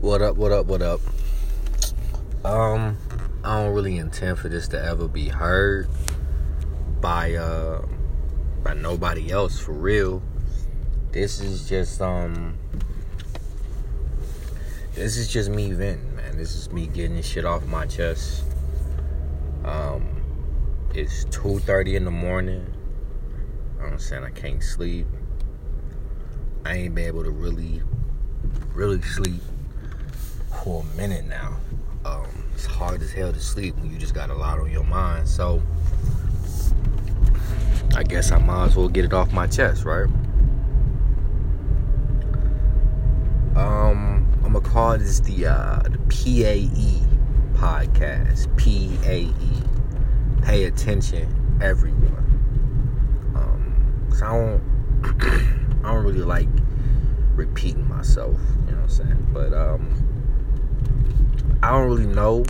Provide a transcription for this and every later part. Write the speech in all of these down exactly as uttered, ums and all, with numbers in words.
What up, what up, what up? Um, I don't really intend for this to ever be heard by, uh, by nobody else, for real. This is just, um, this is just me venting, man. This is me getting this shit off my chest. Um, it's two thirty in the morning. I'm saying I can't sleep. I ain't been able to really, really sleep for a minute now. Um, it's hard as hell to sleep when you just got a lot on your mind. So, I guess I might as well get it off my chest, right? Um, I'm gonna call this the, uh, the P A E podcast. P A E. Pay attention, everyone. Um, cause I don't... I don't really like repeating myself, you know what I'm saying? But um, I don't really know,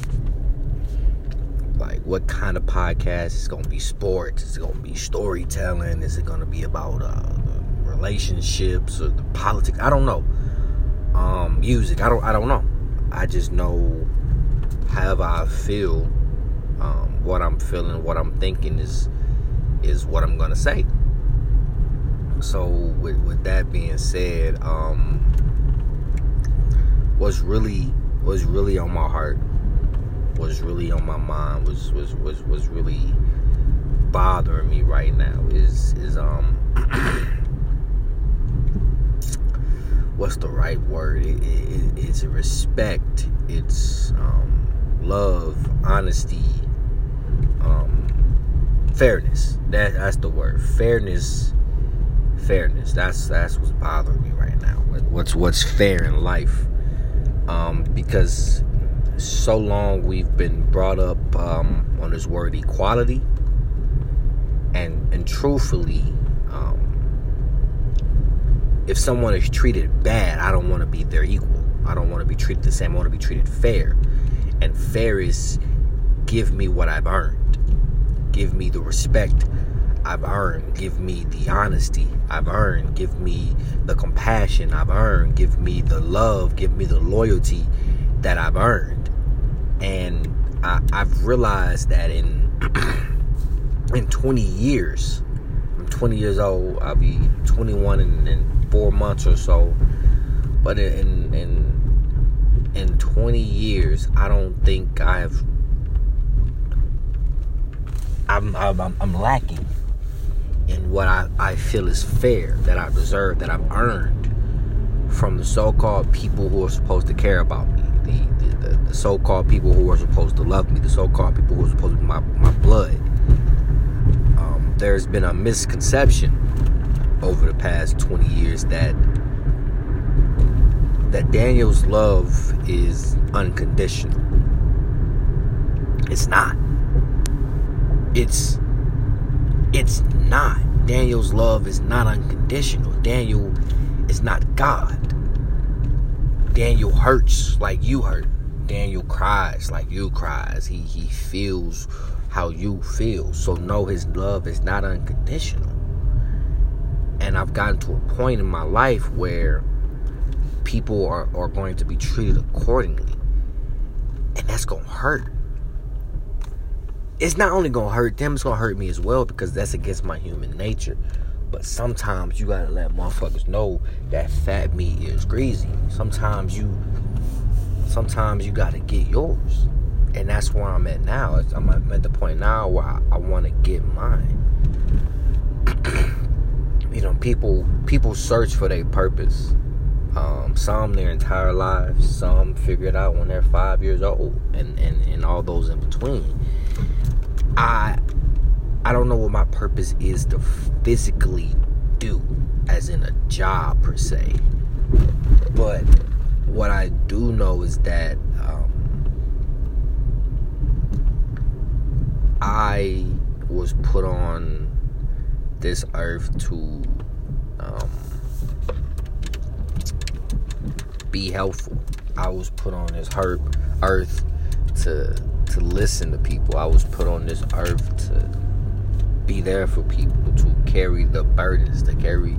like, what kind of podcast. It's going to be sports, it's going to be storytelling, is it going to be about uh, relationships or the politics? I don't know. Um, music, I don't, I don't know. I just know however I feel, um, what I'm feeling, what I'm thinking is is what I'm going to say. So, with, with that being said, um, what's really, what's really on my heart, what's really on my mind, what's, what's, what's, what's really bothering me right now is, is, um, what's the right word? It, it, it's respect, it's, um, love, honesty, um, fairness. That, that's the word. Fairness. Fairness. That's that's what's bothering me right now. What's what's fair in life? Um, because so long we've been brought up um, on this word equality, and and truthfully, um, if someone is treated bad, I don't want to be their equal. I don't want to be treated the same. I want to be treated fair, and fair is give me what I've earned, give me the respect I've earned, give me the honesty I've earned, give me the compassion I've earned, give me the love, give me the loyalty that I've earned. And I, I've realized that in in twenty years, I'm twenty years old, I'll be twenty-one in, in four months or so, but in, in, in twenty years, I don't think I've, I'm, I'm, I'm lacking in what I, I feel is fair, that I deserve, that I've earned from the so-called people who are supposed to care about me, the, the, the, the so-called people who are supposed to love me, the so-called people who are supposed to be my, my blood. Um, there's been a misconception over the past twenty years that that Daniel's love is unconditional. It's not. It's... It's not. Daniel's love is not unconditional. Daniel is not God. Daniel hurts like you hurt. Daniel cries like you cries. He he feels how you feel. So no, his love is not unconditional. And I've gotten to a point in my life where people are, are going to be treated accordingly. And that's going to hurt. It's not only going to hurt them, it's going to hurt me as well, because that's against my human nature. But sometimes you got to let motherfuckers know that fat meat is greasy. Sometimes you sometimes you got to get yours. And that's where I'm at now. I'm at the point now where I, I want to get mine. You know, people people search for their purpose. Um, some their entire lives. Some figure it out when they're five years old. And, and, and all those in between. I I don't know what my purpose is to physically do, as in a job per se. But what I do know is that um, I was put on this earth to um, be helpful. I was put on this herb, earth to... to listen to people. I was put on this earth to be there for people, to carry the burdens, to carry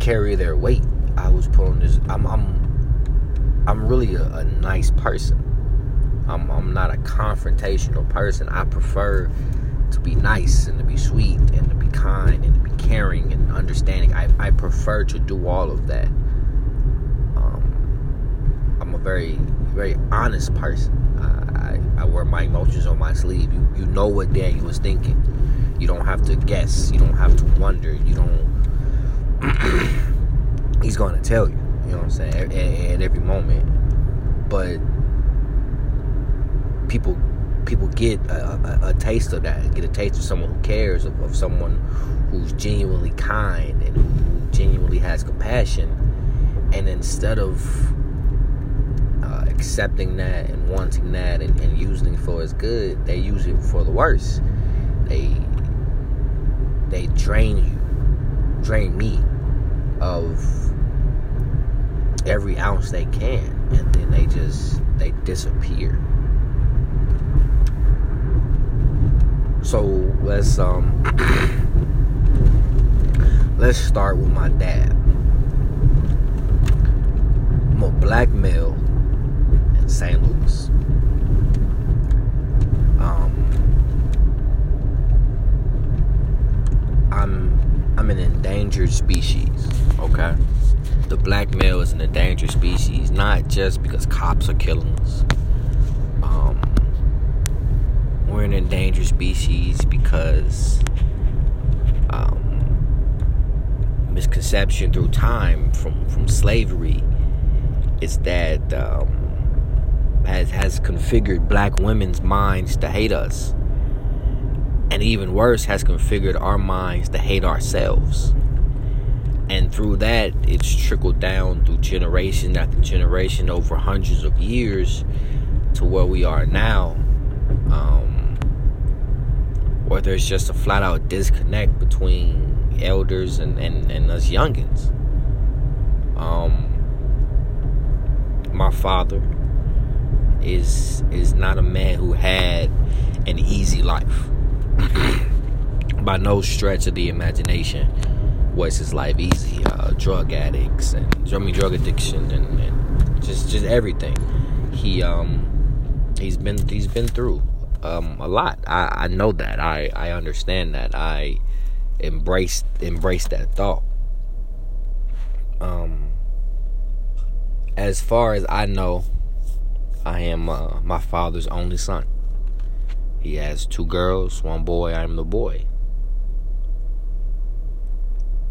carry their weight. I was put on this. I'm, I'm I'm really a, a nice person. I'm, I'm not a confrontational person. I prefer to be nice and to be sweet and to be kind and to be caring and understanding. I, I prefer to do all of that. Um, I'm a very, very honest person. I, I, I wear my emotions on my sleeve. You, you know what Daniel was thinking. You don't have to guess. You don't have to wonder. You don't... He's going to tell you. You know what I'm saying? At, at every moment. But people people get a, a, a taste of that, get a taste of someone who cares, of, of someone who's genuinely kind and who genuinely has compassion. And instead of uh, accepting that and wanting that and, and using it for its good, they use it for the worse. They they drain you, drain me of every ounce they can, and then they just they disappear. So let's um let's start with my dad. I'm a black male in Saint Louis. Um I'm I'm an endangered species, okay? The black male is an endangered species, not just because cops are killing us. Um We're an endangered species because um, misconception through time from, from slavery is that um, has, has configured black women's minds to hate us. And even worse, has configured our minds to hate ourselves. And through that, it's trickled down through generation after generation over hundreds of years to where we are now. Um, Or there's just a flat out disconnect between elders and, and, and us youngins. Um, my father is is not a man who had an easy life. By no stretch of the imagination was his life easy. Uh, drug addicts and I mean, drug addiction and, and just just everything. He um he's been he's been through. Um, a lot. I, I know that. I, I understand that. I embraced embrace that thought. Um, as far as I know, I am uh, my father's only son. He has two girls, one boy. I am the boy.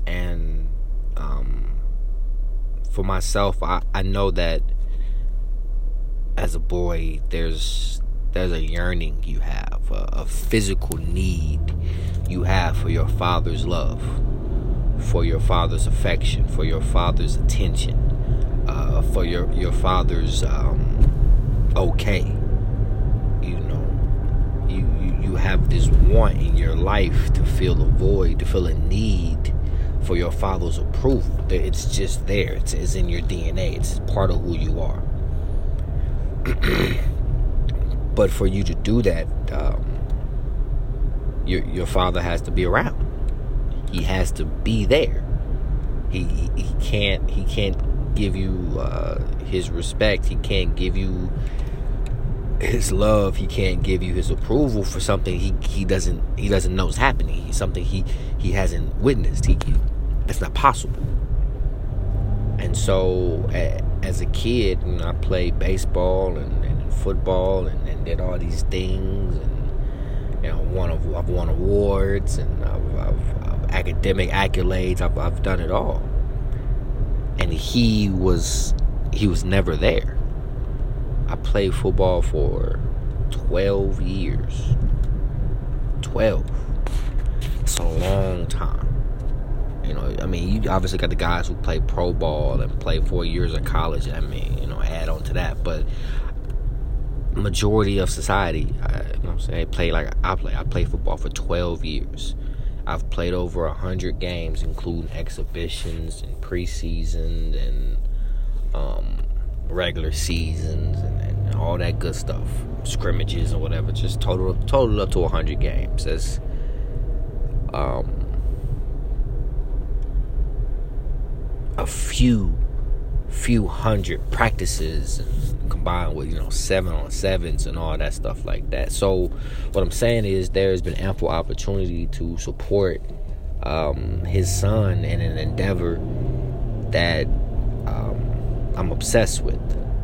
And um, for myself, I, I know that as a boy, there's There's a yearning you have, a, a physical need you have for your father's love, for your father's affection, for your father's attention, uh, for your, your father's um, okay. You know, you, you, you have this want in your life to fill a void, to fill a need for your father's approval. It's just there. It's, it's in your D N A. It's part of who you are. But for you to do that, um, your your father has to be around. He has to be there. He he, he can't he can't give you uh, his respect. He can't give you his love. He can't give you his approval for something he, he doesn't he doesn't know is happening. Something he he hasn't witnessed. He that's not possible. And so, as a kid, you know, I played baseball and, and football and, and did all these things, and you know, won I've won awards and I've, I've, I've academic accolades. I've, I've done it all, and he was he was never there. I played football for twelve years. Twelve. It's a long time. You know, I mean, you obviously got the guys who play pro ball and play four years of college. I mean, you know, add on to that. But majority of society, I, you know what I'm saying, play like I play. I played football for twelve years. I've played over one hundred games, including exhibitions and preseason and um, regular seasons and, and all that good stuff. Scrimmages and whatever. Just total, total up to one hundred games. That's... Um... a few few hundred practices combined with, you know, seven on sevens and all that stuff like that. So what I'm saying is there has been ample opportunity to support um, his son in an endeavor that um, I'm obsessed with.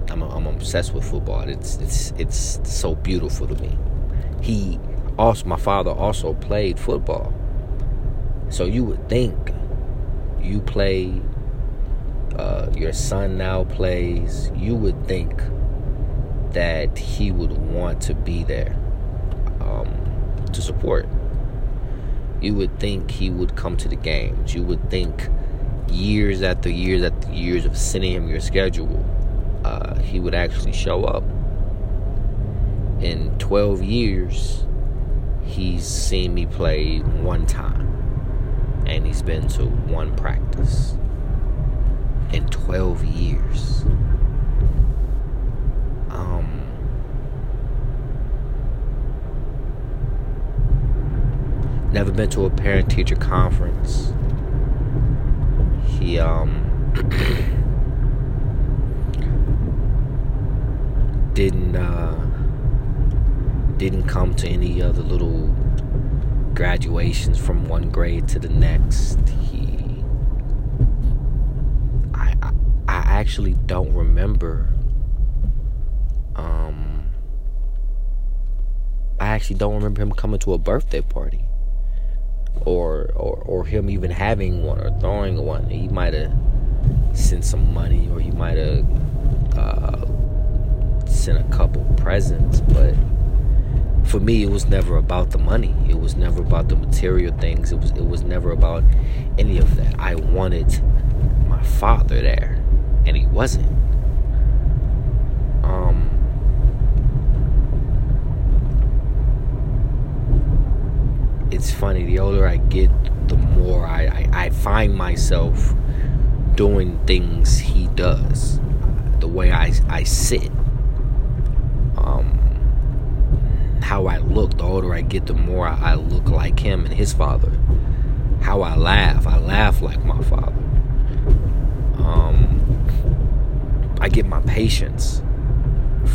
I'm, I'm obsessed with football. It's it's it's so beautiful to me. He also, my father also played football. So you would think you play, uh, your son now plays, you would think that he would want to be there um, to support. You would think he would come to the games. You would think years after years after years of sending him your schedule, uh, he would actually show up. In twelve years, he's seen me play one time. And he's been to one practice in twelve years. Um, never been to a parent-teacher conference. He, um, didn't, uh, didn't come to any other little graduations from one grade to the next. He, I, I, I actually don't remember. Um, I actually don't remember him coming to a birthday party, or or or him even having one or throwing one. He might have sent some money, or he might have uh, sent a couple presents, but. For me, it was never about the money. It was never about the material things. It was it was never about any of that. I wanted my father there, and he wasn't. Um, it's funny. The older I get, the more I, I, I find myself doing things he does. The way I, I sit. Um... How I look, the older I get, the more I look like him and his father. How I laugh, I laugh like my father. Um, I get my patience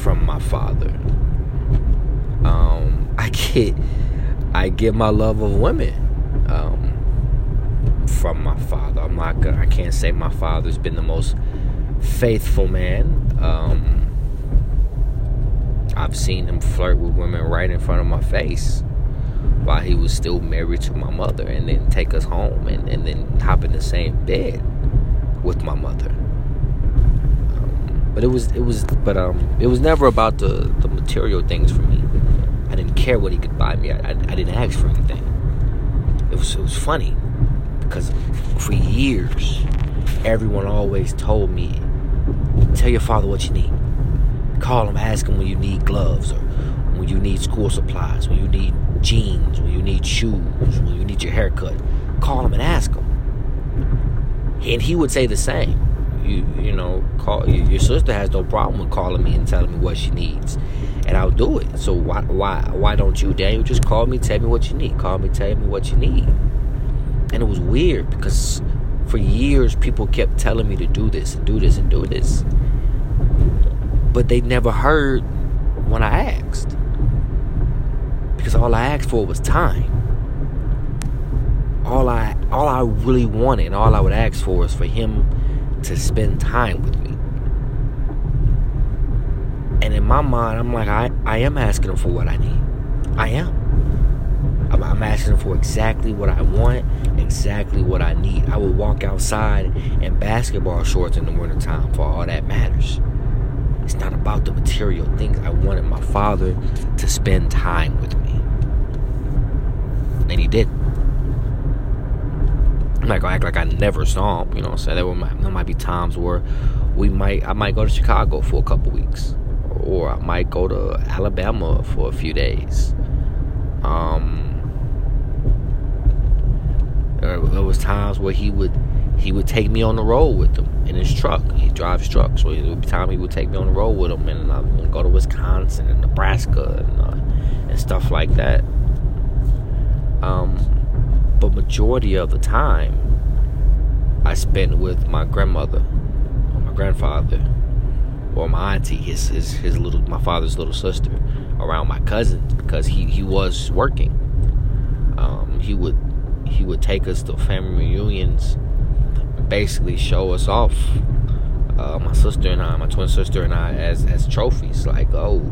from my father. Um, I get, I get my love of women um, from my father. I'm not gonna, I can't say my father's been the most faithful man. Um, I've seen him flirt with women right in front of my face while he was still married to my mother, and then take us home and, and then hop in the same bed with my mother. Um, but it was it was but um it was never about the, the material things for me. I didn't care what he could buy me. I, I, I didn't ask for anything. It was it was funny because for years everyone always told me, tell your father what you need. Call him, ask him when you need gloves, or when you need school supplies, when you need jeans, when you need shoes, when you need your haircut. Call him and ask him. And he would say the same. You you know, call your sister has no problem with calling me and telling me what she needs, and I'll do it. So why why why don't you, Daniel? Just call me, tell me what you need. Call me, tell me what you need. And it was weird because for years people kept telling me to do this and do this and do this. But they never heard when I asked. Because all I asked for was time. All I all I really wanted and all I would ask for is for him to spend time with me. And in my mind, I'm like, I, I am asking him for what I need. I am. I'm, I'm asking him for exactly what I want, exactly what I need. I would walk outside in basketball shorts in the wintertime for all that matters. It's not about the material things. I wanted my father to spend time with me. And he did. I'm not gonna act like I never saw him, you know. So there were there might be times where we might I might go to Chicago for a couple weeks. Or I might go to Alabama for a few days. Um there, there was times where he would He would take me on the road with him in his truck. He drives trucks, so it would be time he would take me on the road with him, and I would go to Wisconsin and Nebraska and uh, and stuff like that. Um, but majority of the time, I spent with my grandmother. My grandfather, or my auntie, his his, his little my father's little sister, around my cousins, because he, he was working. Um, he would he would take us to family reunions, and basically show us off. Uh, my sister and I, my twin sister and I, as as trophies, like, oh,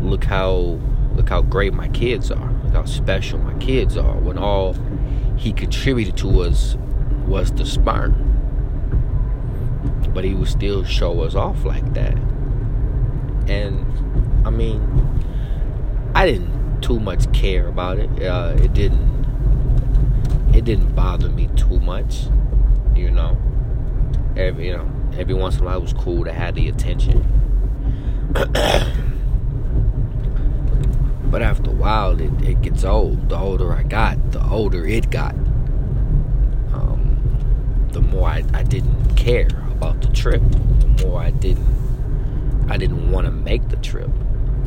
look how look how great my kids are, look how special my kids are. When all he contributed to us was the sperm. But he would still show us off like that. And, I mean, I didn't too much care about it. Uh, it didn't, it didn't bother me too much, you know. Every, you know, every once in a while it was cool to have the attention. But after a while, it, it gets old. The older I got, the older it got. Um, the more I, I didn't care about the trip, the more I didn't I didn't want to make the trip,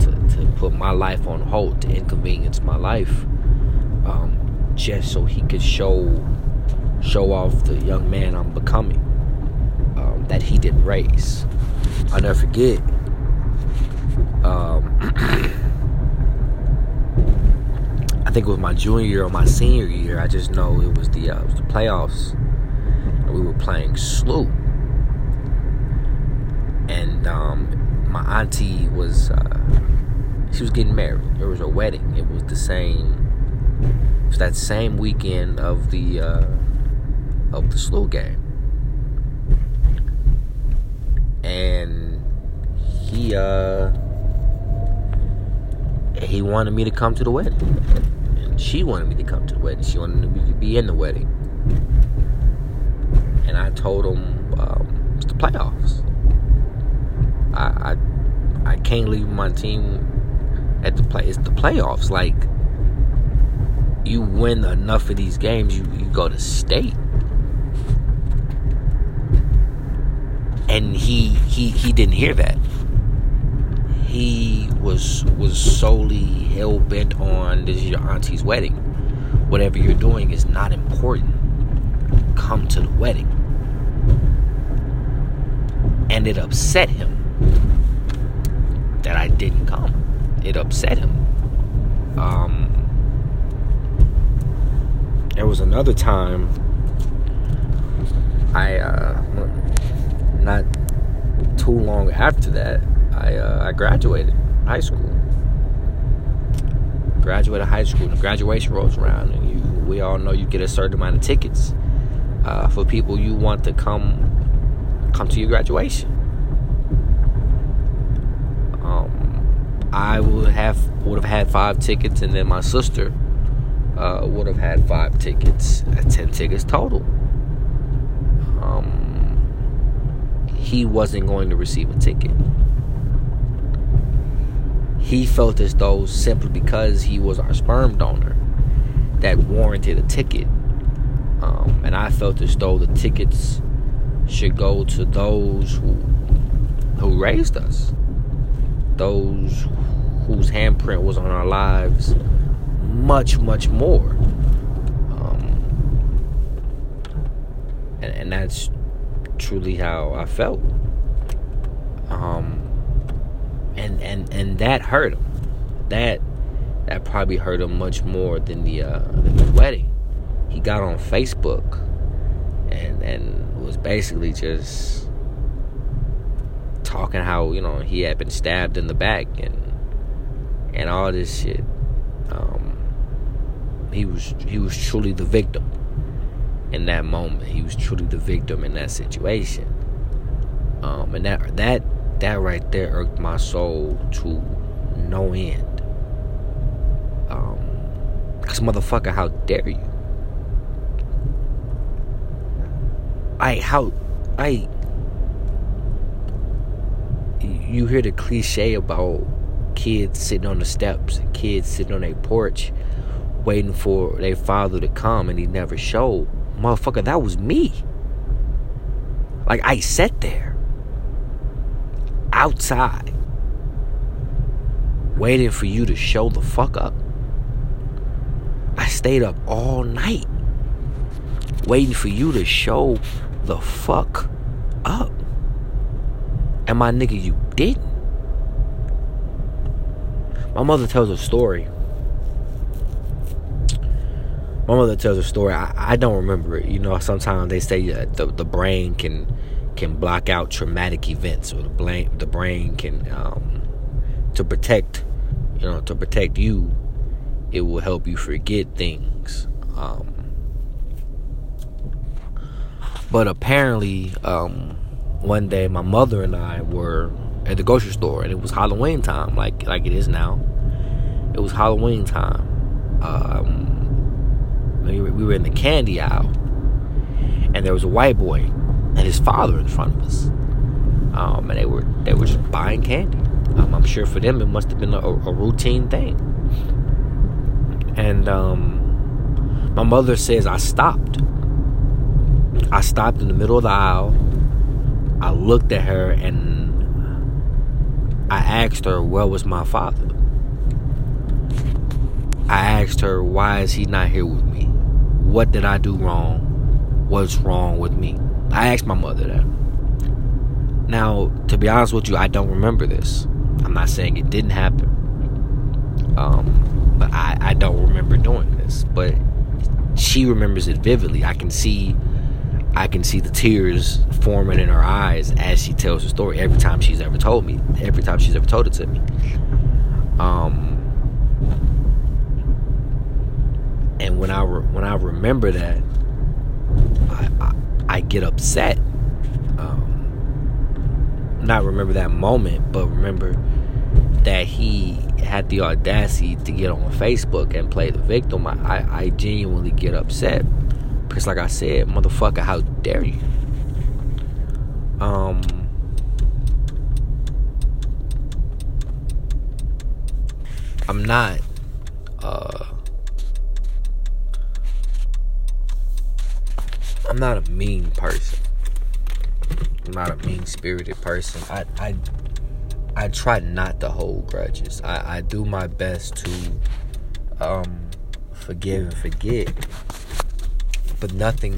to, to put my life on hold, to inconvenience my life, um, just so he could show show off the young man I'm becoming, um, that he didn't raise. I'll never forget, um, I think it was my junior year or my senior year, I just know it was the, uh, it was the playoffs, and we were playing S L U. And um, my auntie was, uh, she was getting married. There was a wedding. It was the same, it was that same weekend of the, uh, of the S L U game. And he, uh, he wanted me to come to the wedding. And she wanted me to come to the wedding. She wanted me to be in the wedding. And I told him, um, it's the playoffs. I, I I can't leave my team at the play. It's the playoffs. Like, you win enough of these games, you, you go to state. And he he he didn't hear that. He was was solely hell bent on, this is your auntie's wedding. Whatever you're doing is not important. Come to the wedding. And it upset him that I didn't come. It upset him. Um, there was another time I, uh, not too long after that, I, uh, I graduated high school. Graduated high school, and the graduation rolls around, and you, we all know you get a certain amount of tickets uh, for people you want to come, come to your graduation. I would have would have had five tickets, and then my sister uh, would have had five tickets, ten tickets total. Um, he wasn't going to receive a ticket. He felt as though simply because he was our sperm donor, that warranted a ticket, um, and I felt as though the tickets should go to those who who raised us. Those whose handprint was on our lives much, much more. Um, and, and that's truly how I felt. Um, and, and and that hurt him. That that probably hurt him much more than the, uh, than the wedding. He got on Facebook and, and was basically just talking how, you know, he had been stabbed in the back and and all this shit. Um, he was he was truly the victim in that moment. He was truly the victim in that situation. Um, and that that that right there irked my soul to no end. Um, 'cause motherfucker, how dare you? I how I. You hear the cliche about kids sitting on the steps, kids sitting on their porch, waiting for their father to come, and he never showed. Motherfucker, that was me. Like, I sat there, outside, waiting for you to show the fuck up. I stayed up all night, waiting for you to show the fuck up. And my nigga, you didn't. My mother tells a story. My mother tells a story. I, I don't remember it. You know, sometimes they say uh, the the brain can can block out traumatic events, or the brain the brain can um, to protect, you know, to protect you. It will help you forget things. Um, but apparently, um, one day my mother and I were at the grocery store, and it was Halloween time, like like it is now. It was Halloween time. Um. We were in the candy aisle, and there was a white boy and his father in front of us, um, and they were they were just buying candy. Um, I'm sure for them it must have been a, a routine thing. And um, my mother says I stopped. I stopped in the middle of the aisle. I looked at her and I asked her, "Where was my father?" I asked her, "Why is he not here with me? What did I do wrong? What's wrong with me?" I asked my mother that. Now, to be honest with you, I don't remember this. I'm not saying it didn't happen. Um, but I, I don't remember doing this. But she remembers it vividly. I can see I can see the tears forming in her eyes as she tells the story every time she's ever told me. Every time she's ever told it to me. Um And when I re- when I remember that, I I, I get upset. Um, not remember that moment, but remember that he had the audacity to get on Facebook and play the victim. I, I, I genuinely get upset because, like I said, motherfucker, how dare you? Um. I'm not. Uh. I'm not a mean person. I'm not a mean-spirited person. I I, I try not to hold grudges. I, I do my best to um, forgive and forget. But nothing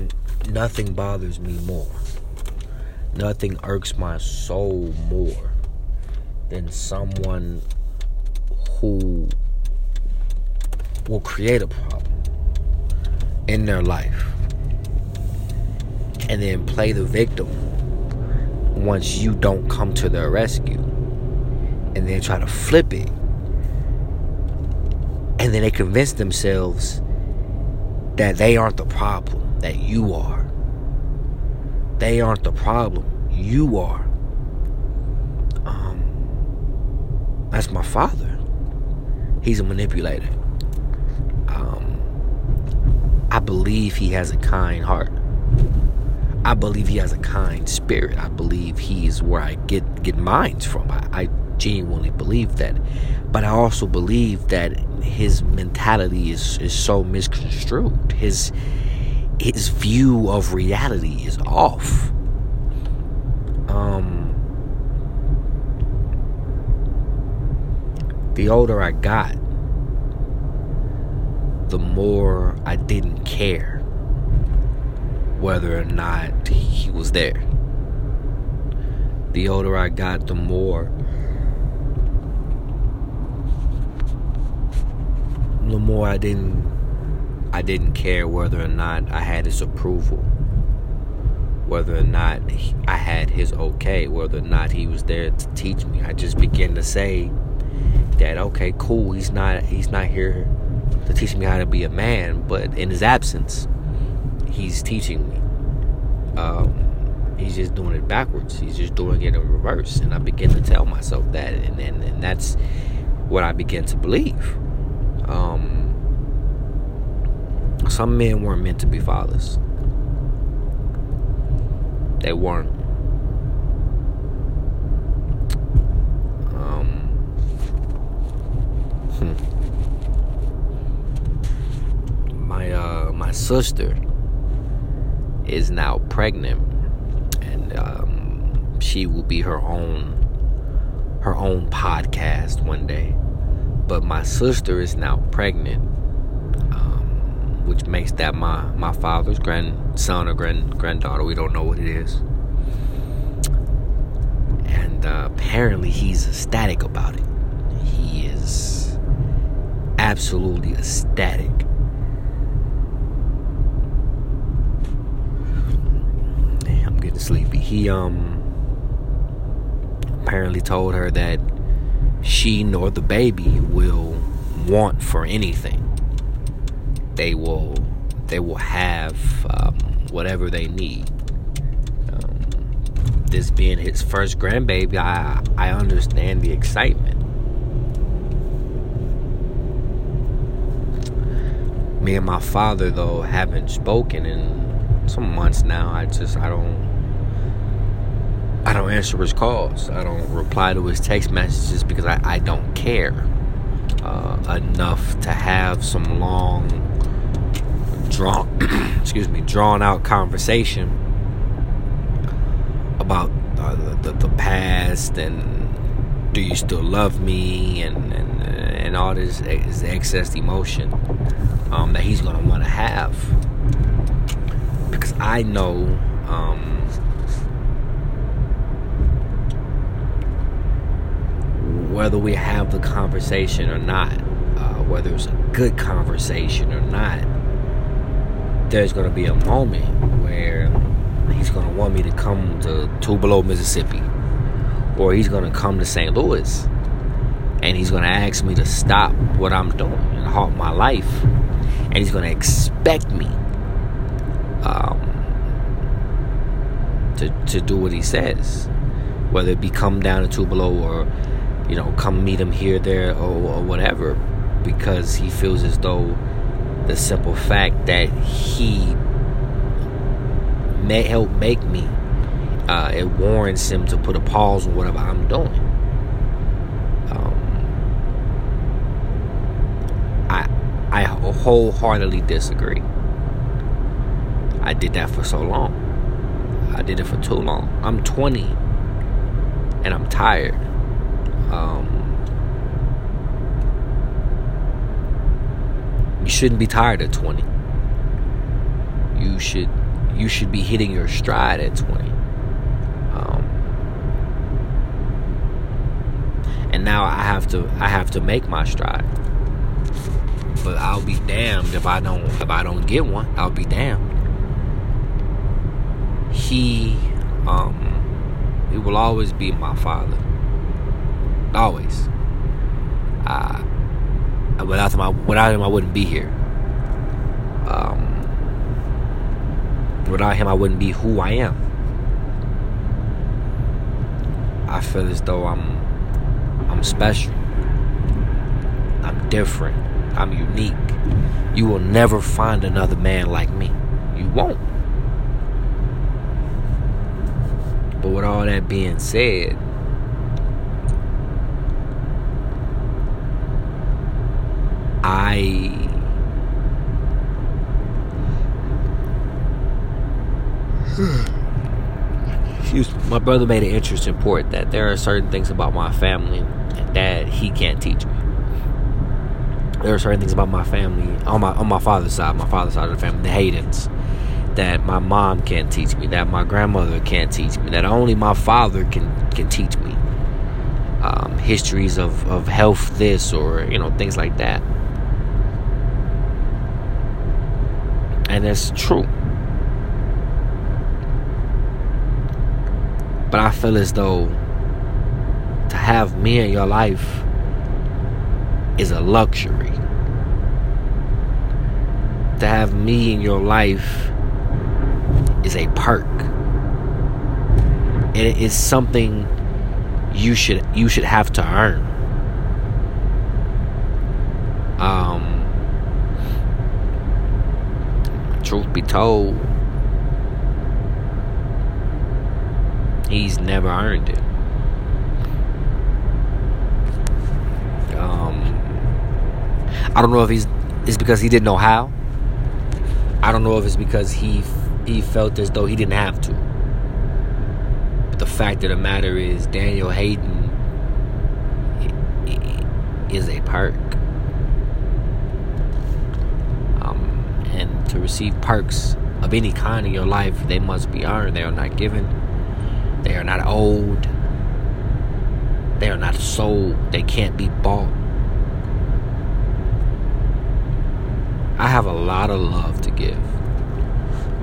nothing bothers me more. Nothing irks my soul more than someone who will create a problem in their life and then play the victim once you don't come to their rescue, and then try to flip it, and then they convince themselves that they aren't the problem, that you are. They aren't the problem, you are. Um, that's my father. He's a manipulator. Um, I believe he has a kind heart. I believe he has a kind spirit. I believe he is where I get, get minds from. I, I genuinely believe that. But I also believe that his mentality is, is so misconstrued. His, his view of reality is off. Um, the older I got, the more I didn't care whether or not he was there. The older I got, the more the more I didn't I didn't care whether or not I had his approval, whether or not I had his okay, whether or not he was there to teach me. I just began to say that, okay, cool, he's not he's not here to teach me how to be a man, but in his absence, he's teaching me. Um, he's just doing it backwards. He's just doing it in reverse. And I begin to tell myself that. And, and, and that's what I begin to believe. Um, some men weren't meant to be fathers. They weren't. Um, hmm. My, uh, my sister is now pregnant, and um, she will be her own her own podcast one day. But my sister is now pregnant, um, which makes that my my father's grandson or grand granddaughter. We don't know what it is. And apparently he's ecstatic about it. He is absolutely ecstatic. I'm getting sleepy. He um apparently told her that she nor the baby will want for anything. They will they will have um, whatever they need. This being his first grandbaby, I I understand the excitement. Me and my father though haven't spoken in some months now. I just I don't I don't answer his calls. I don't reply to his text messages because I, I don't care uh, enough to have some long drawn excuse me drawn out conversation about uh, the, the past and do you still love me and and, and all this ex- excess emotion um, that he's gonna want to have, because I know um, whether we have the conversation or not, uh, whether it's a good conversation or not, there's gonna be a moment where he's going to want me to come to Tupelo, Mississippi, or he's going to come to Saint Louis, and he's going to ask me to stop what I'm doing and halt my life, and he's going to expect me um, to to do what he says, whether it be come down to Tupelo or, you know, come meet him here, there, or, or whatever, because he feels as though the simple fact that he may help make me, uh, it warrants him to put a pause on whatever I'm doing. Um, I I wholeheartedly disagree. I did that for so long. I did it for too long. I'm twenty and I'm tired. Um, you shouldn't be tired at twenty. You should You should be hitting your stride at twenty. Um, and now I have to I have to make my stride. But I'll be damned if I don't if I don't get one. I'll be damned. He um he will always be my father. Always. Uh without him I, without him I wouldn't be here. Um Without him, I wouldn't be who I am. I feel as though I'm I'm special. I'm different. I'm unique. You will never find another man like me. You won't. But with all that being said, I... Excuse me. My brother made an interesting point that there are certain things about my family that he can't teach me. There are certain things about my family on my on my father's side, my father's side of the family, the Haydens, that my mom can't teach me, that my grandmother can't teach me, that only my father can can teach me. Um, histories of of health, this or you know things like that, and that's true. But I feel as though to have me in your life is a luxury. To have me in your life is a perk. And it is something you should you should have to earn. Um, truth be told, he's never earned it. Um, I don't know if he's it's because he didn't know how. I don't know if it's because he he felt as though he didn't have to. But the fact of the matter is, Daniel Hayden is a perk. Um, and to receive perks of any kind in your life, they must be earned. They are not given. They are not old. They are not sold. They can't be bought. I have a lot of love to give.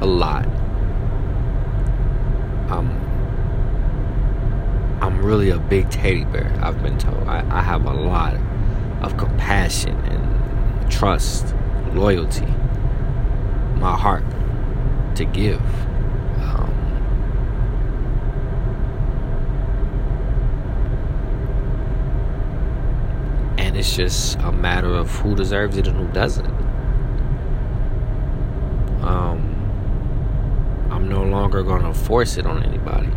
A lot. Um, I'm really a big teddy bear, I've been told. I, I have a lot of compassion and trust, loyalty, my heart to give. Um, and it's just a matter of who deserves it and who doesn't. Um, I'm no longer going to force it on anybody.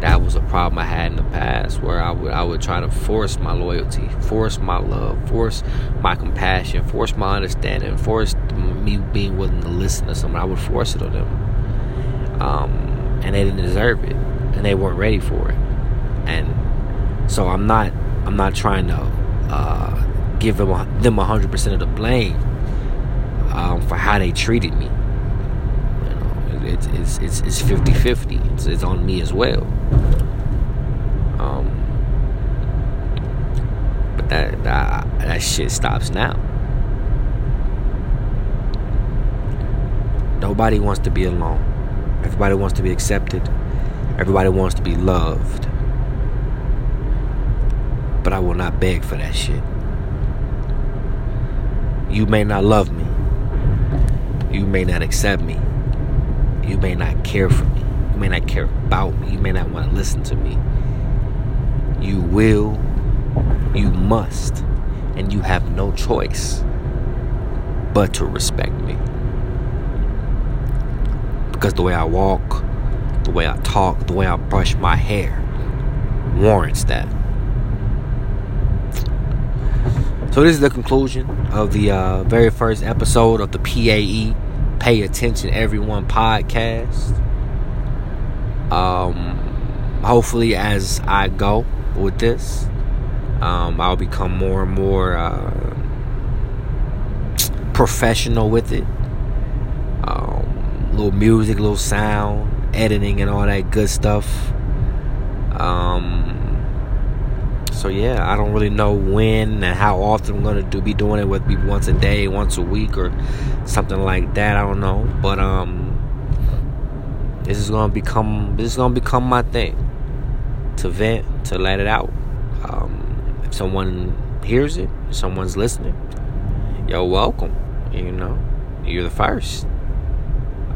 That was a problem I had in the past, where I would I would try to force my loyalty, force my love, force my compassion, force my understanding, force me being willing to listen to someone. I would force it on them, um, and they didn't deserve it, and they weren't ready for it. And so I'm not I'm not trying to uh, give them a, them one hundred percent of the blame um, for how they treated me. It's it's it's it's fifty-fifty. It's it's on me as well. Um, but that that that shit stops now. Nobody wants to be alone. Everybody wants to be accepted. Everybody wants to be loved. But I will not beg for that shit. You may not love me. You may not accept me. You may not care for me. You may not care about me. You may not want to listen to me. You will, you must, and you have no choice but to respect me. Because the way I walk, the way I talk, the way I brush my hair warrants that. So this is the conclusion of the uh, very first episode of the P A E. Pay Attention Everyone podcast. Um, hopefully as I go with this, um, I'll become more and more uh, professional with it. Um, little music, little sound, editing, and all that good stuff. Um, so yeah, I don't really know when and how often I'm gonna do be doing it, whether it be once a day, once a week, or something like that. I don't know, but um, this is gonna become this is gonna become my thing, to vent, to let it out. Um, if someone hears it, if someone's listening, you're welcome. You know, you're the first.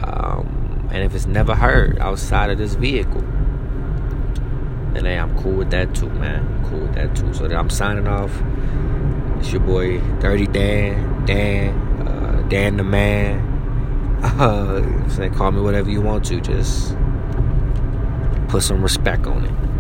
Um, and if it's never heard outside of this vehicle, then hey, I'm cool with that too, man. I'm cool with that too. So I'm signing off. It's your boy, Dirty Dan. Dan. Dan the man. Uh, call me whatever you want to. Just put some respect on it.